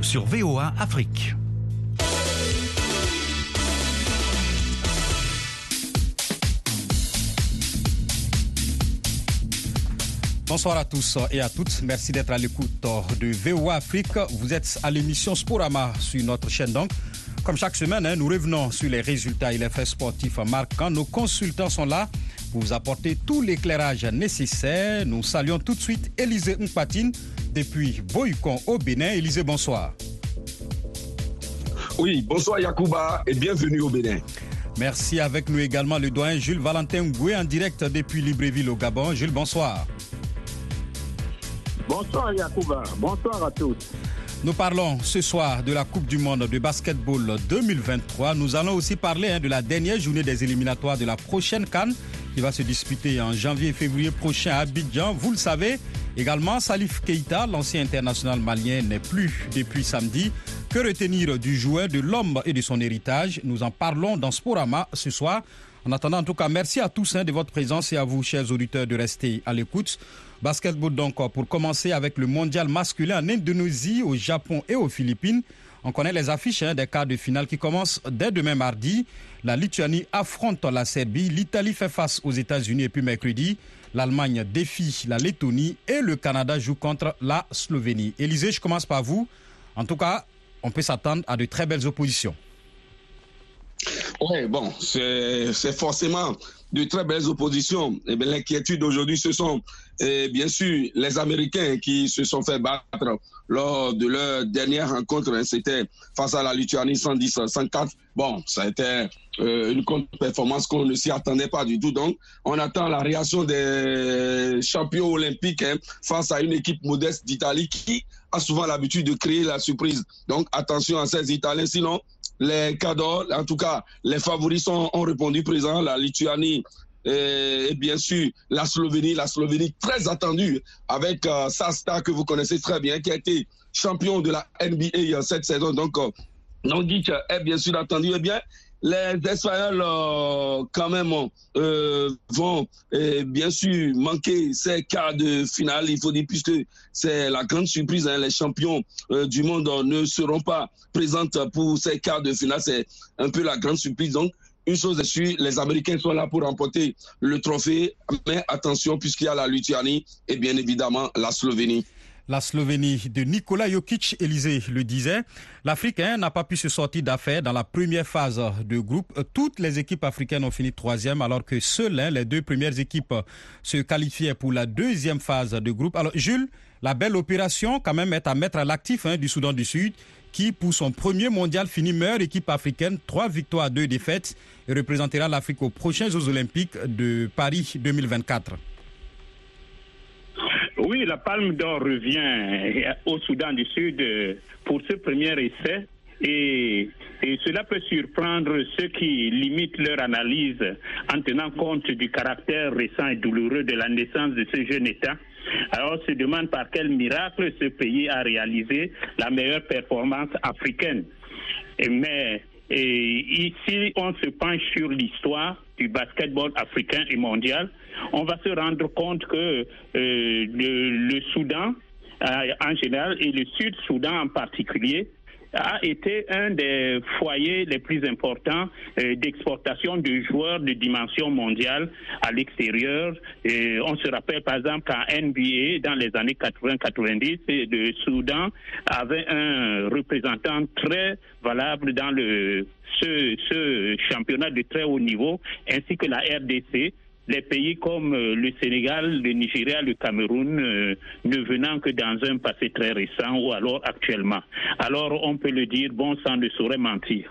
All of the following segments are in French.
sur VOA Afrique. Bonsoir à tous et à toutes. Merci d'être à l'écoute de VOA Afrique. Vous êtes à l'émission Sporama sur notre chaîne donc. Comme chaque semaine, nous revenons sur les résultats et les faits sportifs marquants. Nos consultants sont là pour vous apporter tout l'éclairage nécessaire. Nous saluons tout de suite Élise Mpatiné depuis Boycon au Bénin. Élise, bonsoir. Oui, bonsoir Yacouba et bienvenue au Bénin. Merci. Avec nous également le doyen Jules Valentin Moué en direct depuis Libreville au Gabon. Jules, bonsoir. Bonsoir Yacouba, bonsoir à tous. Nous parlons ce soir de la Coupe du Monde de Basketball 2023. Nous allons aussi parler de la dernière journée des éliminatoires de la prochaine CAN qui va se disputer en janvier et février prochain à Abidjan. Vous le savez, également Salif Keïta, l'ancien international malien, n'est plus depuis samedi. Que retenir du joueur, de l'homme et de son héritage? Nous en parlons dans Sporama ce soir. En attendant, en tout cas, merci à tous de votre présence et à vous, chers auditeurs, de rester à l'écoute. Basketball donc, pour commencer avec le mondial masculin en Indonésie, au Japon et aux Philippines. On connaît les affiches des quarts de finale qui commencent dès demain mardi. La Lituanie affronte la Serbie, l'Italie fait face aux États-Unis et puis mercredi, l'Allemagne défie la Lettonie et le Canada joue contre la Slovénie. Élisée, je commence par vous. En tout cas, on peut s'attendre à de très belles oppositions. Oui, bon, c'est forcément de très belles oppositions. Eh bien, l'inquiétude aujourd'hui, ce sont bien sûr les Américains qui se sont fait battre lors de leur dernière rencontre. Hein, c'était face à la Lituanie 110-104. Bon, ça a été une contre-performance qu'on ne s'y attendait pas du tout. Donc, on attend la réaction des champions olympiques face à une équipe modeste d'Italie qui a souvent l'habitude de créer la surprise. Donc, attention à ces Italiens, sinon... Les cadors, en tout cas, les favoris ont répondu présent. La Lituanie et bien sûr la Slovénie très attendue avec sa star que vous connaissez très bien, qui a été champion de la NBA cette saison. Donc, Jokic est bien sûr attendu. Eh bien, les Espagnols quand même vont bien sûr manquer ces quarts de finale, il faut dire, puisque c'est la grande surprise. Hein, les champions du monde ne seront pas présents pour ces quarts de finale. C'est un peu la grande surprise. Donc, une chose est sûre, les Américains sont là pour remporter le trophée. Mais attention, puisqu'il y a la Lituanie et bien évidemment la Slovénie. La Slovénie de Nikola Jokic, Élysée le disait. L'Afrique n'a pas pu se sortir d'affaire dans la première phase de groupe. Toutes les équipes africaines ont fini troisième, alors que seules les deux premières équipes se qualifiaient pour la deuxième phase de groupe. Alors Jules, la belle opération quand même est à mettre à l'actif du Soudan du Sud, qui pour son premier mondial finit meilleure équipe africaine, 3 victoires, 2 défaites, et représentera l'Afrique aux prochains Jeux Olympiques de Paris 2024. Oui, la Palme d'Or revient au Soudan du Sud pour ce premier essai et cela peut surprendre ceux qui limitent leur analyse en tenant compte du caractère récent et douloureux de la naissance de ce jeune État. Alors on se demande par quel miracle ce pays a réalisé la meilleure performance africaine. Mais ici, on se penche sur l'histoire du basketball africain et mondial. On va se rendre compte que le Soudan en général et le Sud-Soudan en particulier a été un des foyers les plus importants d'exportation de joueurs de dimension mondiale à l'extérieur. Et on se rappelle par exemple qu'en NBA, dans les années 80-90, le Soudan avait un représentant très valable dans ce championnat de très haut niveau, ainsi que la RDC. Les pays comme le Sénégal, le Nigeria, le Cameroun ne venant que dans un passé très récent ou alors actuellement. Alors on peut le dire, bon sang ne saurait mentir.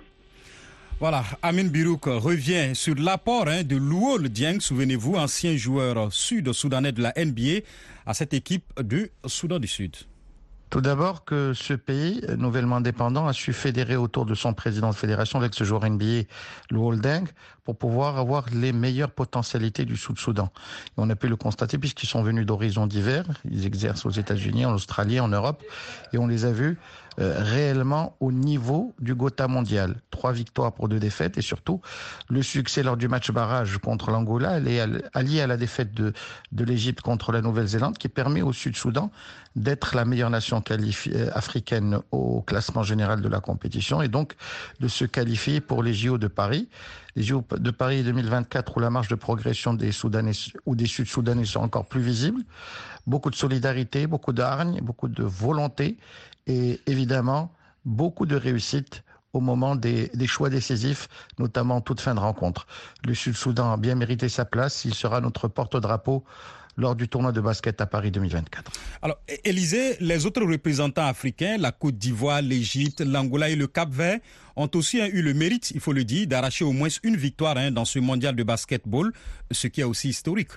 Voilà, Amin Biroukou revient sur l'apport de Luol Deng, souvenez-vous, ancien joueur sud-soudanais de la NBA, à cette équipe du Soudan du Sud. Tout d'abord que ce pays, nouvellement indépendant, a su fédérer autour de son président de fédération, l'ex-joueur NBA, Luol Deng, pour pouvoir avoir les meilleures potentialités du Sud-Soudan. Et on a pu le constater puisqu'ils sont venus d'horizons divers. Ils exercent aux États-Unis, en Australie, en Europe, et on les a vus réellement au niveau du Gotha mondial. 3 victoires pour 2 défaites et surtout le succès lors du match barrage contre l'Angola, allié à la défaite de l'Égypte contre la Nouvelle-Zélande, qui permet au Sud-Soudan d'être la meilleure nation africaine au classement général de la compétition et donc de se qualifier pour les JO de Paris. Les JO de Paris 2024 où la marge de progression des Soudanais ou des Sud-Soudanais sont encore plus visibles. Beaucoup de solidarité, beaucoup de hargne, beaucoup de volonté et évidemment beaucoup de réussite au moment des choix décisifs, notamment en toute fin de rencontre. Le Sud-Soudan a bien mérité sa place, il sera notre porte-drapeau lors du tournoi de basket à Paris 2024. Alors, Élisée, les autres représentants africains, la Côte d'Ivoire, l'Égypte, l'Angola et le Cap-Vert, ont aussi eu le mérite, il faut le dire, d'arracher au moins une victoire dans ce mondial de basketball, ce qui est aussi historique.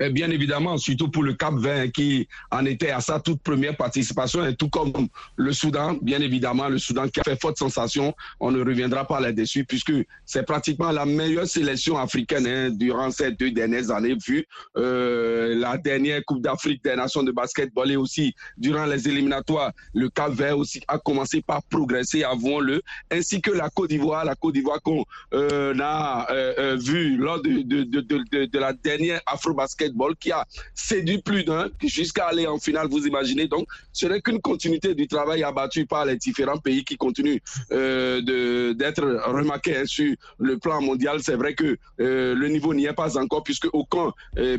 Et bien évidemment, surtout pour le Cap-Vert qui en était à sa toute première participation, et tout comme le Soudan, bien évidemment, le Soudan qui a fait forte sensation, on ne reviendra pas là-dessus puisque c'est pratiquement la meilleure sélection africaine durant ces 2 dernières années, vu la dernière Coupe d'Afrique des Nations de basketball et aussi durant les éliminatoires. Le Cap-Vert aussi a commencé par progresser, avouons-le, ainsi que la Côte d'Ivoire, qu'on a vu lors de la dernière Afro-Basket qui a séduit plus d'un jusqu'à aller en finale, vous imaginez. Donc, ce n'est qu'une continuité du travail abattu par les différents pays qui continuent d'être remarqués sur le plan mondial. C'est vrai que le niveau n'y est pas encore puisque aucun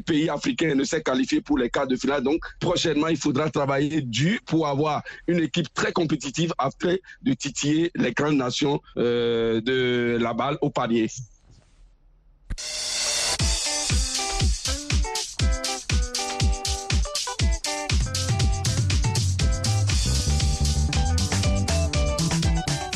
pays africain ne s'est qualifié pour les quarts de finale. Donc, prochainement, il faudra travailler dur pour avoir une équipe très compétitive afin de titiller les grandes nations de la balle au panier.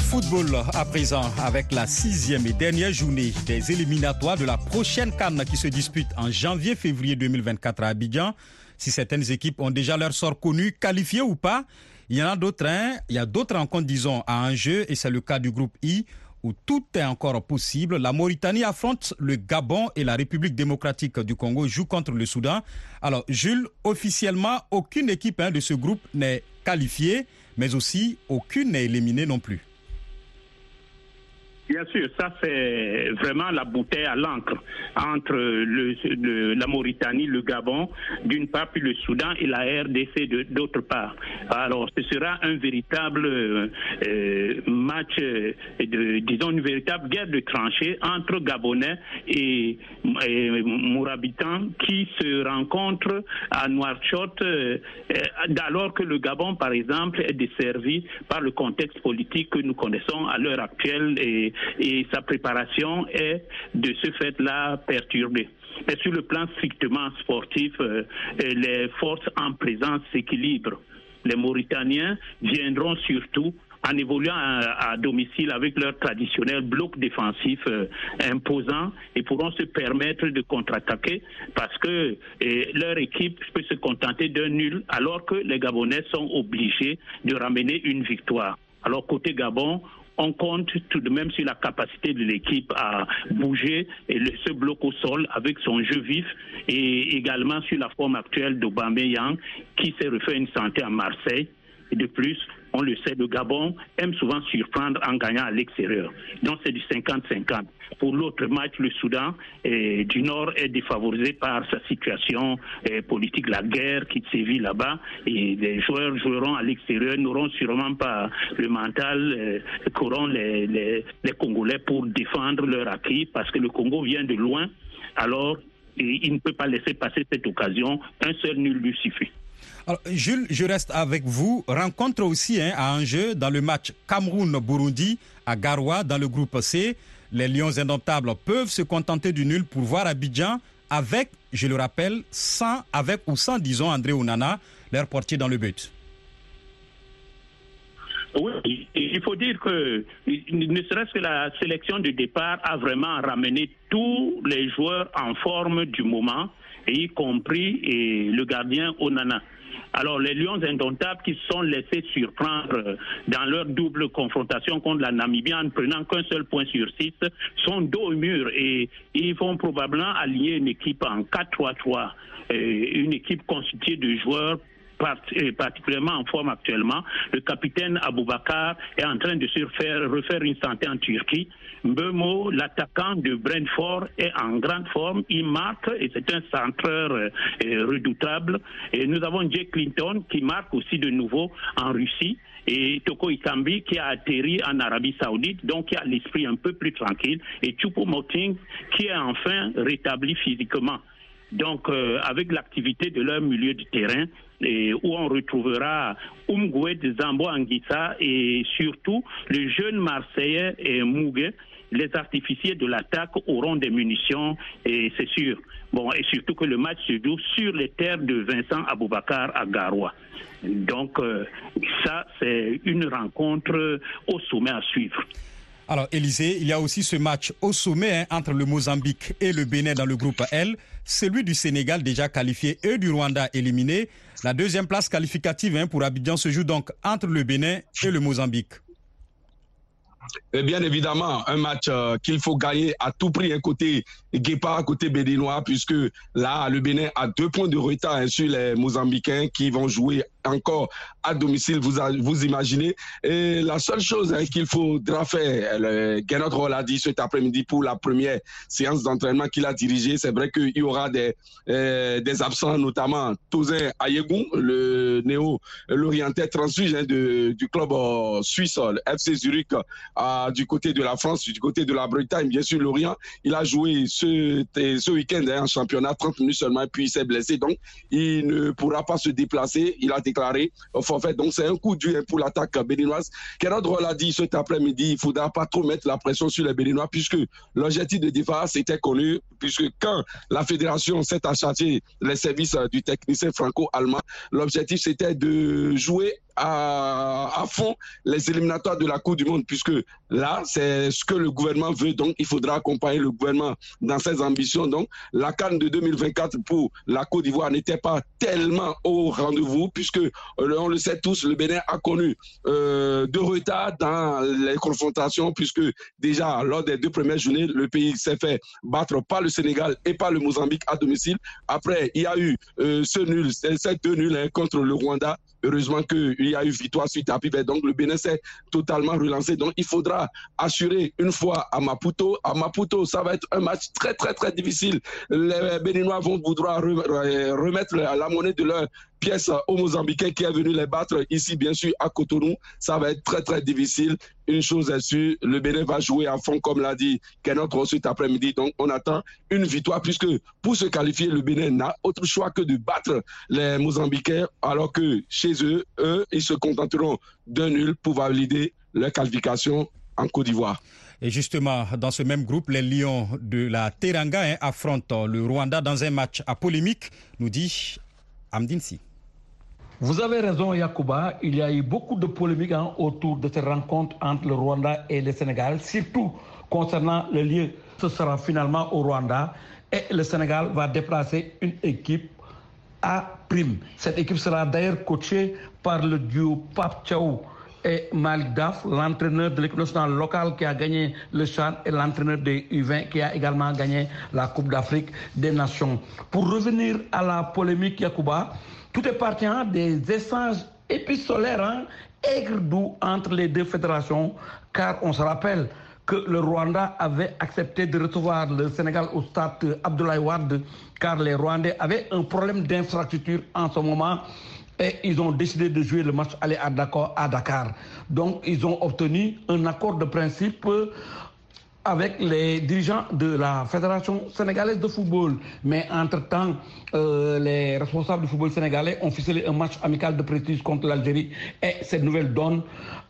Football à présent avec la 6e et dernière journée des éliminatoires de la prochaine CAN qui se dispute en janvier-février 2024 à Abidjan. Si certaines équipes ont déjà leur sort connu, qualifiées ou pas, il y en a d'autres. Il y a d'autres rencontres, disons, à enjeu et c'est le cas du groupe I où tout est encore possible. La Mauritanie affronte le Gabon et la République démocratique du Congo joue contre le Soudan. Alors Jules, officiellement, aucune équipe de ce groupe n'est qualifiée, mais aussi aucune n'est éliminée non plus. Bien sûr, ça c'est vraiment la bouteille à l'encre entre la Mauritanie, le Gabon d'une part, puis le Soudan et la RDC d'autre part. Alors ce sera un véritable match, disons une véritable guerre de tranchées entre Gabonais et Mourabitans qui se rencontrent à Nouakchott, alors que le Gabon par exemple est desservi par le contexte politique que nous connaissons à l'heure actuelle et sa préparation est de ce fait-là perturbée. Mais sur le plan strictement sportif, les forces en présence s'équilibrent. Les Mauritaniens viendront surtout en évoluant à domicile avec leur traditionnel bloc défensif imposant et pourront se permettre de contre-attaquer parce que leur équipe peut se contenter d'un nul alors que les Gabonais sont obligés de ramener une victoire. Alors côté Gabon, on compte tout de même sur la capacité de l'équipe à bouger et ce bloc au sol avec son jeu vif et également sur la forme actuelle d'Aubameyang qui s'est refait une santé à Marseille. Et de plus, on le sait, le Gabon aime souvent surprendre en gagnant à l'extérieur. Donc c'est du 50-50. Pour l'autre match, le Soudan du Nord est défavorisé par sa situation politique, la guerre qui sévit là-bas. Et les joueurs joueront à l'extérieur, n'auront sûrement pas le mental qu'auront les Congolais pour défendre leur acquis, parce que le Congo vient de loin. Alors, il ne peut pas laisser passer cette occasion. Un seul nul lui suffit. Alors, Jules, je reste avec vous. Rencontre aussi à enjeu dans le match Cameroun-Burundi à Garoua dans le groupe C. Les Lions indomptables peuvent se contenter du nul pour voir Abidjan avec, je le rappelle, avec ou sans André Onana, leur portier dans le but. Oui, il faut dire que ne serait-ce que la sélection de départ a vraiment ramené tous les joueurs en forme du moment, y compris le gardien Onana. Alors les Lions indomptables qui se sont laissés surprendre dans leur double confrontation contre la Namibie en ne prenant qu'un seul point sur 6 sont dos au mur et ils vont probablement allier une équipe en 4-3-3, une équipe constituée de joueurs particulièrement en forme actuellement. Le capitaine Aboubakar est en train de se refaire une santé en Turquie. Mbeumo, l'attaquant de Brentford, est en grande forme. Il marque et c'est un centreur redoutable. Et nous avons Jake Clinton qui marque aussi de nouveau en Russie. Et Toko Isambi qui a atterri en Arabie Saoudite, donc qui a l'esprit un peu plus tranquille. Et Choupo-Moting qui est enfin rétabli physiquement. Donc, avec l'activité de leur milieu du terrain, et où on retrouvera Oumgouet, Zambo Anguissa et surtout le jeune Marseillais Mouguet, les artificiers de l'attaque auront des munitions, et c'est sûr. Bon, et surtout que le match se joue sur les terres de Vincent Aboubakar à Garoua. Donc, ça, c'est une rencontre au sommet à suivre. Alors, Élisée, il y a aussi ce match au sommet entre le Mozambique et le Bénin dans le groupe L. Celui du Sénégal déjà qualifié et du Rwanda éliminé. La deuxième place qualificative pour Abidjan se joue donc entre le Bénin et le Mozambique. Et bien évidemment, un match qu'il faut gagner à tout prix, côté Guépard, côté béninois, puisque là, le Bénin a 2 points de retard sur les Mozambicains qui vont jouer encore à domicile, vous imaginez. Et la seule chose qu'il faudra faire, Gernot Roll a dit cet après-midi pour la première séance d'entraînement qu'il a dirigée, c'est vrai qu'il y aura des absents, notamment Tozen Ayegou, le néo-l'orientais transfuge du club suisse, le FC Zurich, du côté de la France, du côté de la Bretagne, bien sûr l'Orient. Il a joué ce week-end en championnat, 30 minutes seulement, puis il s'est blessé, donc il ne pourra pas se déplacer. Il a déclaré forfait, donc c'est un coup dur pour l'attaque béninoise. Gernot Roll a dit cet après-midi, il ne faudra pas trop mettre la pression sur les Béninois, puisque l'objectif de départ était connu, puisque quand la fédération s'est acharnée les services du technicien franco-allemand, l'objectif c'était de jouer à fond les éliminatoires de la Coupe du Monde, puisque là, c'est ce que le gouvernement veut, donc il faudra accompagner le gouvernement dans ses ambitions. Donc, la CAN de 2024 pour la Côte d'Ivoire n'était pas tellement au rendez-vous, puisque, on le sait tous, le Bénin a connu de retard dans les confrontations, puisque déjà, lors des 2 premières journées, le pays s'est fait battre par le Sénégal et par le Mozambique à domicile. Après, il y a eu ces 2 nuls contre le Rwanda. Heureusement qu'il y a eu victoire suite à Pibet, donc le Bénin s'est totalement relancé. Donc il faudra assurer une fois à Maputo. À Maputo, ça va être un match très très très difficile. Les Béninois vont vouloir remettre la monnaie de leur pièce aux Mozambicains qui est venu les battre ici, bien sûr, à Cotonou. Ça va être très très difficile. Une chose est sûre, le Bénin va jouer à fond, comme l'a dit Kenneth Ross cet après-midi. Donc, on attend une victoire, puisque pour se qualifier, le Bénin n'a autre choix que de battre les Mozambicains, alors que chez eux, ils se contenteront d'un nul pour valider leur qualification en Côte d'Ivoire. Et justement, dans ce même groupe, les Lions de la Teranga affrontent le Rwanda dans un match à polémique, nous dit Amdinsi. Vous avez raison, Yacouba. Il y a eu beaucoup de polémiques autour de cette rencontre entre le Rwanda et le Sénégal, surtout concernant le lieu. Ce sera finalement au Rwanda et le Sénégal va déplacer une équipe à prime. Cette équipe sera d'ailleurs coachée par le duo Pape Thiaw et Malik Daf, l'entraîneur de l'équipe nationale locale qui a gagné le CHAN et l'entraîneur des U20 qui a également gagné la Coupe d'Afrique des Nations. Pour revenir à la polémique, Yacouba, tout est parti des échanges épistolaires aigres-doux entre les 2 fédérations, car on se rappelle que le Rwanda avait accepté de recevoir le Sénégal au stade Abdoulaye Wade, car les Rwandais avaient un problème d'infrastructure en ce moment et ils ont décidé de jouer le match aller à Dakar. Donc ils ont obtenu un accord de principe avec les dirigeants de la Fédération sénégalaise de football. Mais entre-temps, les responsables du football sénégalais ont ficelé un match amical de prestige contre l'Algérie. Et cette nouvelle donne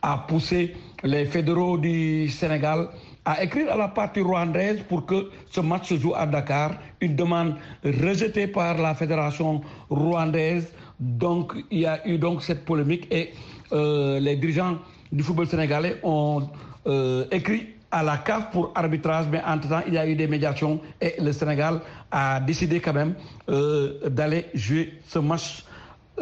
a poussé les fédéraux du Sénégal à écrire à la partie rwandaise pour que ce match se joue à Dakar. Une demande rejetée par la Fédération rwandaise. Donc, il y a eu donc cette polémique et les dirigeants du football sénégalais ont écrit à la CAF pour arbitrage, mais entre-temps, il y a eu des médiations et le Sénégal a décidé quand même d'aller jouer ce match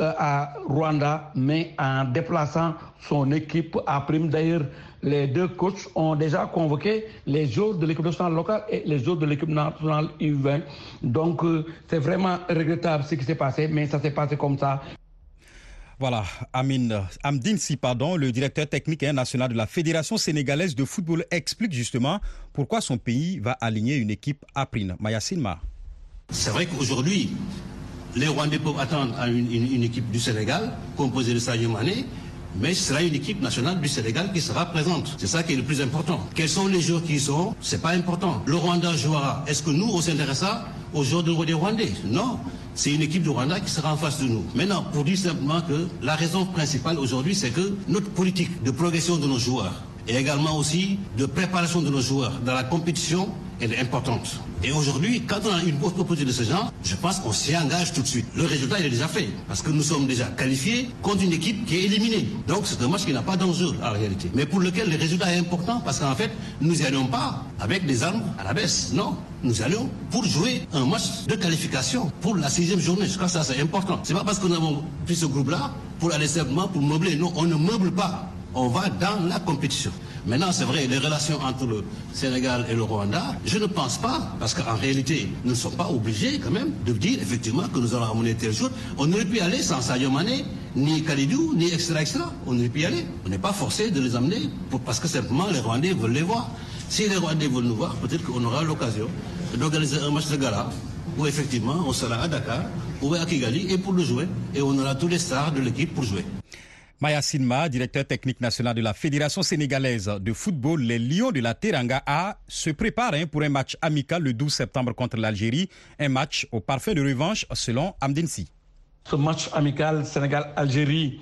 à Rwanda, mais en déplaçant son équipe à prime. D'ailleurs, les 2 coachs ont déjà convoqué les joueurs de l'équipe nationale locale et les joueurs de l'équipe nationale U20. Donc, c'est vraiment regrettable ce qui s'est passé, mais ça s'est passé comme ça. Voilà, Amdinsi, le directeur technique national de la Fédération sénégalaise de football, explique justement pourquoi son pays va aligner une équipe Aprine. Maya Silma. C'est vrai qu'aujourd'hui, les Rwandais peuvent attendre à une équipe du Sénégal, composée de Sadio Mané, mais ce sera une équipe nationale du Sénégal qui sera présente. C'est ça qui est le plus important. Quels sont les joueurs qui y sont? C'est pas important. Le Rwanda jouera. Est-ce que nous, on s'intéresse aux joueurs des Rwandais? Non. C'est une équipe de Rwanda qui sera en face de nous. Maintenant, pour dire simplement que la raison principale aujourd'hui, c'est que notre politique de progression de nos joueurs et également aussi de préparation de nos joueurs dans la compétition, elle est importante. Et aujourd'hui, quand on a une grosse proposition de ce genre, je pense qu'on s'y engage tout de suite. Le résultat, il est déjà fait, parce que nous sommes déjà qualifiés contre une équipe qui est éliminée. Donc c'est un match qui n'a pas d'enjeu en réalité, mais pour lequel le résultat est important, parce qu'en fait, nous n'y allons pas avec des armes à la baisse, non. Nous allons pour jouer un match de qualification pour la 6e journée. Je crois que ça, c'est important. C'est pas parce que nous avons pris ce groupe-là pour aller simplement pour meubler. Non, on ne meuble pas. On va dans la compétition. Maintenant, c'est vrai, les relations entre le Sénégal et le Rwanda, je ne pense pas, parce qu'en réalité, nous ne sommes pas obligés quand même de dire effectivement que nous allons amener tel jour. On aurait pu aller sans Sadio Mané, ni Kalidou, ni extra. On aurait pu y aller. On n'est pas forcé de les amener parce que simplement les Rwandais veulent les voir. Si les Rwandais veulent nous voir, peut-être qu'on aura l'occasion d'organiser un match de gala où effectivement on sera à Dakar ou à Kigali et pour le jouer. Et on aura tous les stars de l'équipe pour jouer. Maya Sinma, directeur technique national de la Fédération sénégalaise de football, les Lions de la Teranga A se préparent pour un match amical le 12 septembre contre l'Algérie. Un match au parfum de revanche selon Amdinsi. Ce match amical Sénégal-Algérie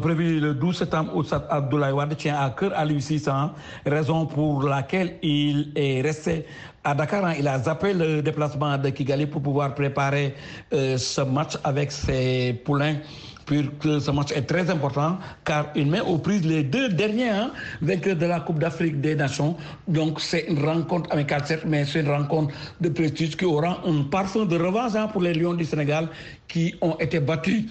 prévu le 12 septembre au Stade Abdoulaye Wade tient à cœur à lui 600, raison pour laquelle il est resté à Dakar, il a zappé le déplacement de Kigali pour pouvoir préparer ce match avec ses poulains. Que ce match est très important car il met aux prises les deux derniers vainqueurs de la Coupe d'Afrique des Nations. Donc c'est une rencontre amicale, certes, mais c'est une rencontre de prestige qui aura un parfum de revanche pour les Lions du Sénégal qui ont été battus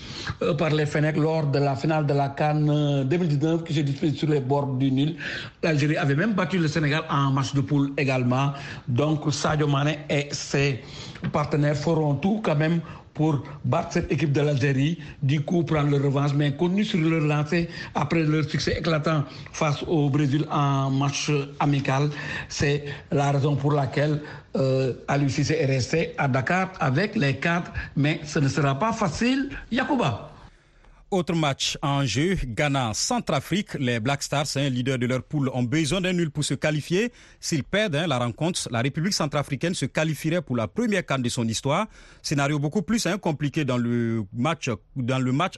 par les Fennecs lors de la finale de la CAN 2019 qui se dispute sur les bords du Nil. L'Algérie avait même battu le Sénégal en match de poule également. Donc Sadio Mané et ses partenaires feront tout quand même pour battre cette équipe de l'Algérie, du coup prendre leur revanche, mais connu sur leur lancée après leur succès éclatant face au Brésil en match amical. C'est la raison pour laquelle Aliou Cissé est resté à Dakar avec les cadres, mais ce ne sera pas facile, Yacouba. Autre match en jeu, Ghana-Centrafrique. Les Black Stars, leaders de leur poule, ont besoin d'un nul pour se qualifier. S'ils perdent la rencontre, la République centrafricaine se qualifierait pour la première CAN de son histoire. Scénario beaucoup plus compliqué dans le match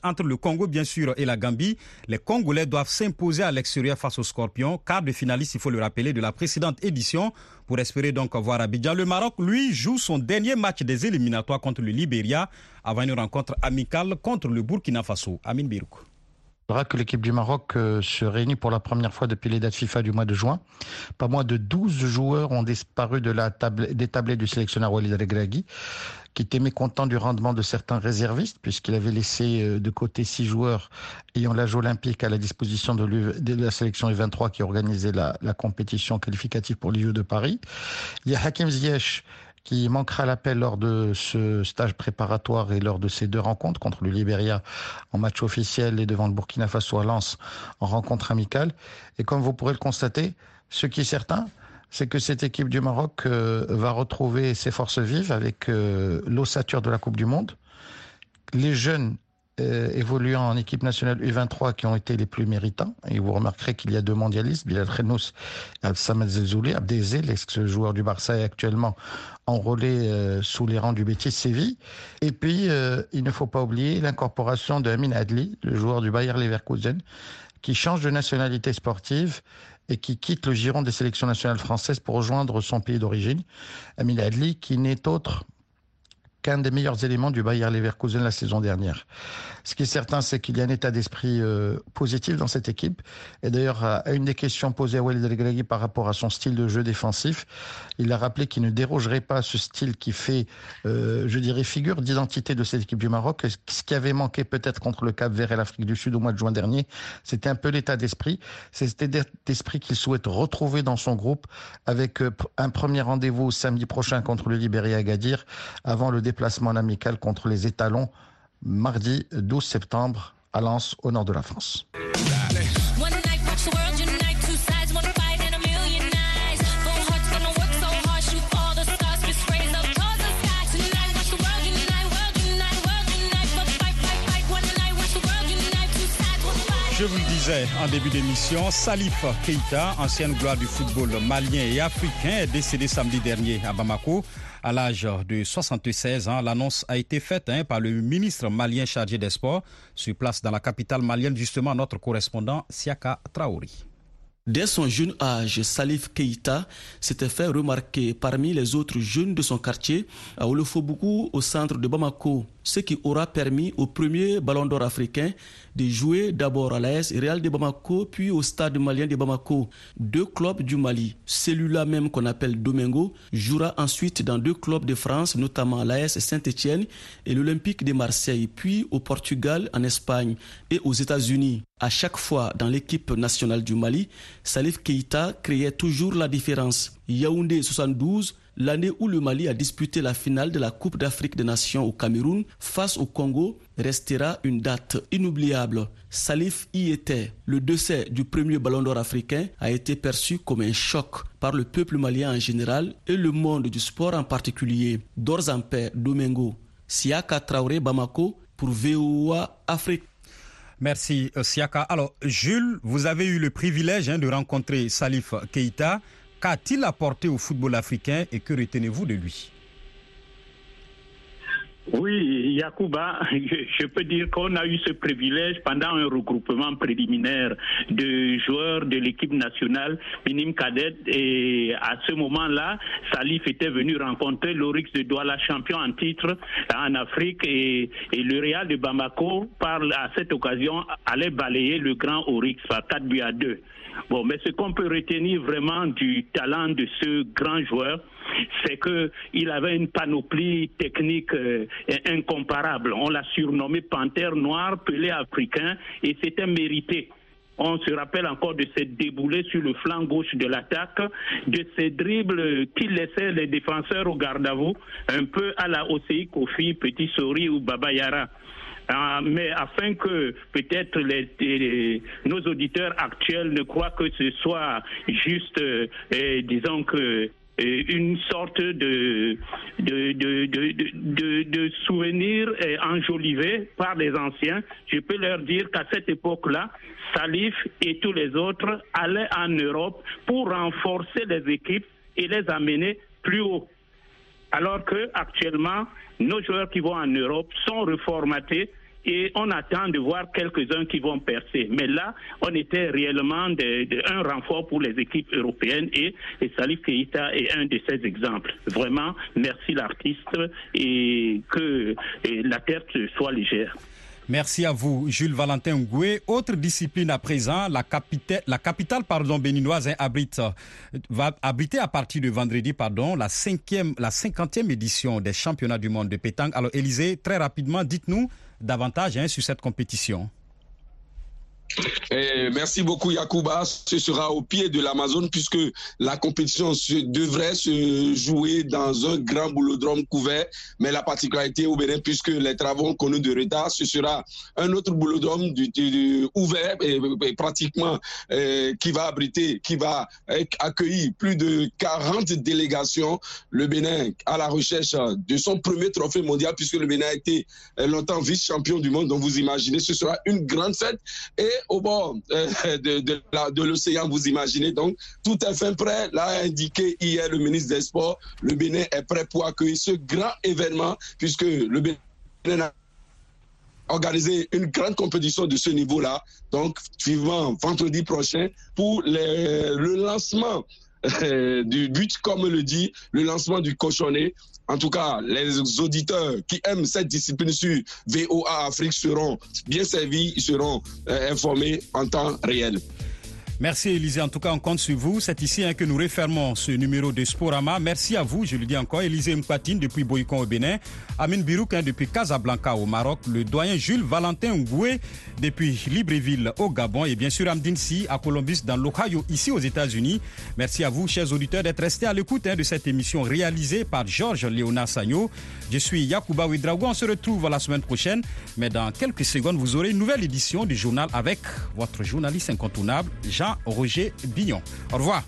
entre le Congo, bien sûr, et la Gambie. Les Congolais doivent s'imposer à l'extérieur face aux Scorpions, quart de finaliste, il faut le rappeler, de la précédente édition. Pour espérer donc voir Abidjan, le Maroc, lui, joue son dernier match des éliminatoires contre le Libéria avant une rencontre amicale contre le Burkina Faso. Amin Biroukou. On verra que l'équipe du Maroc se réunit pour la première fois depuis les dates FIFA du mois de juin. Pas moins de 12 joueurs ont disparu des tablettes du sélectionneur Walid Regragui, qui était mécontent du rendement de certains réservistes, puisqu'il avait laissé de côté 6 joueurs ayant l'âge olympique à la disposition de la sélection U23 qui organisait la compétition qualificative pour les Jeux de Paris. Il y a Hakim Ziyech, qui manquera l'appel lors de ce stage préparatoire et lors de ces deux rencontres contre le Libéria en match officiel et devant le Burkina Faso à Lens en rencontre amicale. Et comme vous pourrez le constater, ce qui est certain, c'est que cette équipe du Maroc va retrouver ses forces vives avec l'ossature de la Coupe du Monde. Les jeunes évoluant en équipe nationale U23 qui ont été les plus méritants. Et vous remarquerez qu'il y a deux mondialistes, Bilal Renouz et Abdé Zézouli. Abdé Zézouli, l'ex-joueur du Barça, est actuellement enrôlé sous les rangs du Betis Séville. Et puis, il ne faut pas oublier l'incorporation de Amin Adli, le joueur du Bayer Leverkusen, qui change de nationalité sportive et qui quitte le giron des sélections nationales françaises pour rejoindre son pays d'origine. Amin Adli, qui n'est autre qu'un des meilleurs éléments du Bayer Leverkusen la saison dernière. Ce qui est certain, c'est qu'il y a un état d'esprit positif dans cette équipe. Et d'ailleurs, à une des questions posées à Walid Regragui par rapport à son style de jeu défensif, il a rappelé qu'il ne dérogerait pas à ce style qui fait, je dirais, figure d'identité de cette équipe du Maroc. Ce qui avait manqué peut-être contre le Cap-Vert et l'Afrique du Sud au mois de juin dernier, c'était un peu l'état d'esprit. C'est cet état d'esprit qu'il souhaite retrouver dans son groupe avec un premier rendez-vous samedi prochain contre le Libéria Agadir avant le déplacement amical contre les étalons mardi 12 septembre à Lens, au nord de la France. Je vous le disais en début d'émission, Salif Keïta, ancienne gloire du football malien et africain, est décédé samedi dernier à Bamako. À l'âge de 76 ans, l'annonce a été faite par le ministre malien chargé des sports. Sur place dans la capitale malienne, justement, notre correspondant Siaka Traori. Dès son jeune âge, Salif Keïta s'était fait remarquer parmi les autres jeunes de son quartier à Ouloufobougou, au centre de Bamako, ce qui aura permis au premier ballon d'or africain de jouer d'abord à l'AS Real de Bamako, puis au stade malien de Bamako. Deux clubs du Mali, celui-là même qu'on appelle Domingo, jouera ensuite dans deux clubs de France, notamment l'AS Saint-Étienne et l'Olympique de Marseille, puis au Portugal, en Espagne et aux États-Unis. À chaque fois dans l'équipe nationale du Mali, Salif Keïta créait toujours la différence. Yaoundé 72, l'année où le Mali a disputé la finale de la Coupe d'Afrique des Nations au Cameroun face au Congo, restera une date inoubliable. Salif y était. Le décès du premier ballon d'or africain a été perçu comme un choc par le peuple malien en général et le monde du sport en particulier. D'ores en paix, Domingo. Siaka Traoré, Bamako, pour VOA Afrique. Merci Siaka. Alors Jules, vous avez eu le privilège de rencontrer Salif Keïta. Qu'a-t-il apporté au football africain et que retenez-vous de lui? Oui, Yacouba, je peux dire qu'on a eu ce privilège pendant un regroupement préliminaire de joueurs de l'équipe nationale minime cadette, et à ce moment-là, Salif était venu rencontrer l'Orix de Douala, champion en titre en Afrique, et le Real de Bamako, à cette occasion, allait balayer le grand Orix par 4-2. Bon, mais ce qu'on peut retenir vraiment du talent de ce grand joueur, c'est qu'il avait une panoplie technique incomparable. On l'a surnommé Panthère Noire, Pelé africain, et c'était mérité. On se rappelle encore de ses déboulés sur le flanc gauche de l'attaque, de ses dribbles qui laissaient les défenseurs au garde-à-vous, un peu à la Osei Kofi, Petit Sori ou Baba Yara. Mais afin que peut-être nos auditeurs actuels ne croient que ce soit juste, disons que une sorte de souvenir enjolivé par les anciens, je peux leur dire qu'à cette époque-là, Salif et tous les autres allaient en Europe pour renforcer les équipes et les amener plus haut. Alors que actuellement, nos joueurs qui vont en Europe sont reformatés et on attend de voir quelques-uns qui vont percer. Mais là, on était réellement un renfort pour les équipes européennes et Salif Keïta est un de ces exemples. Vraiment, merci l'artiste et que la terre soit légère. Merci à vous, Jules Valentin Moué. Autre discipline à présent, la capitale béninoise va abriter à partir de vendredi la 50e édition des championnats du monde de pétanque. Alors Élisée, très rapidement, dites-nous davantage sur cette compétition. Merci beaucoup Yacouba, ce sera au pied de l'Amazone puisque la compétition devrait se jouer dans un grand boulodrome couvert, mais la particularité au Bénin, puisque les travaux ont connu de retard, ce sera un autre boulodrome ouvert et pratiquement qui va accueillir plus de 40 délégations. Le Bénin à la recherche de son premier trophée mondial puisque le Bénin a été longtemps vice-champion du monde, donc vous imaginez, ce sera une grande fête et au bord de l'océan, vous imaginez. Donc, tout est fin prêt. L'a indiqué hier le ministre des Sports. Le Bénin est prêt pour accueillir ce grand événement, puisque le Bénin a organisé une grande compétition de ce niveau-là. Donc, vivement vendredi prochain pour le lancement du but, comme le dit, le lancement du cochonnet. En tout cas, les auditeurs qui aiment cette discipline sur VOA Afrique seront bien servis, ils seront informés en temps réel. Merci Élisée, en tout cas on compte sur vous. C'est ici que nous refermons ce numéro de Sporama. Merci à vous, je le dis encore, Élise Mpatiné depuis Boïcon au Bénin, Amin Biroukou depuis Casablanca au Maroc, le doyen Jules Valentin Moué depuis Libreville au Gabon et bien sûr Amdinsi à Columbus dans l'Ohio ici aux États-Unis. Merci à vous chers auditeurs d'être restés à l'écoute de cette émission réalisée par Georges Léonard Sanyo. Je suis Yacouba Ouedraogo, on se retrouve la semaine prochaine, mais dans quelques secondes vous aurez une nouvelle édition du journal avec votre journaliste incontournable Jean Roger Bignon. Au revoir.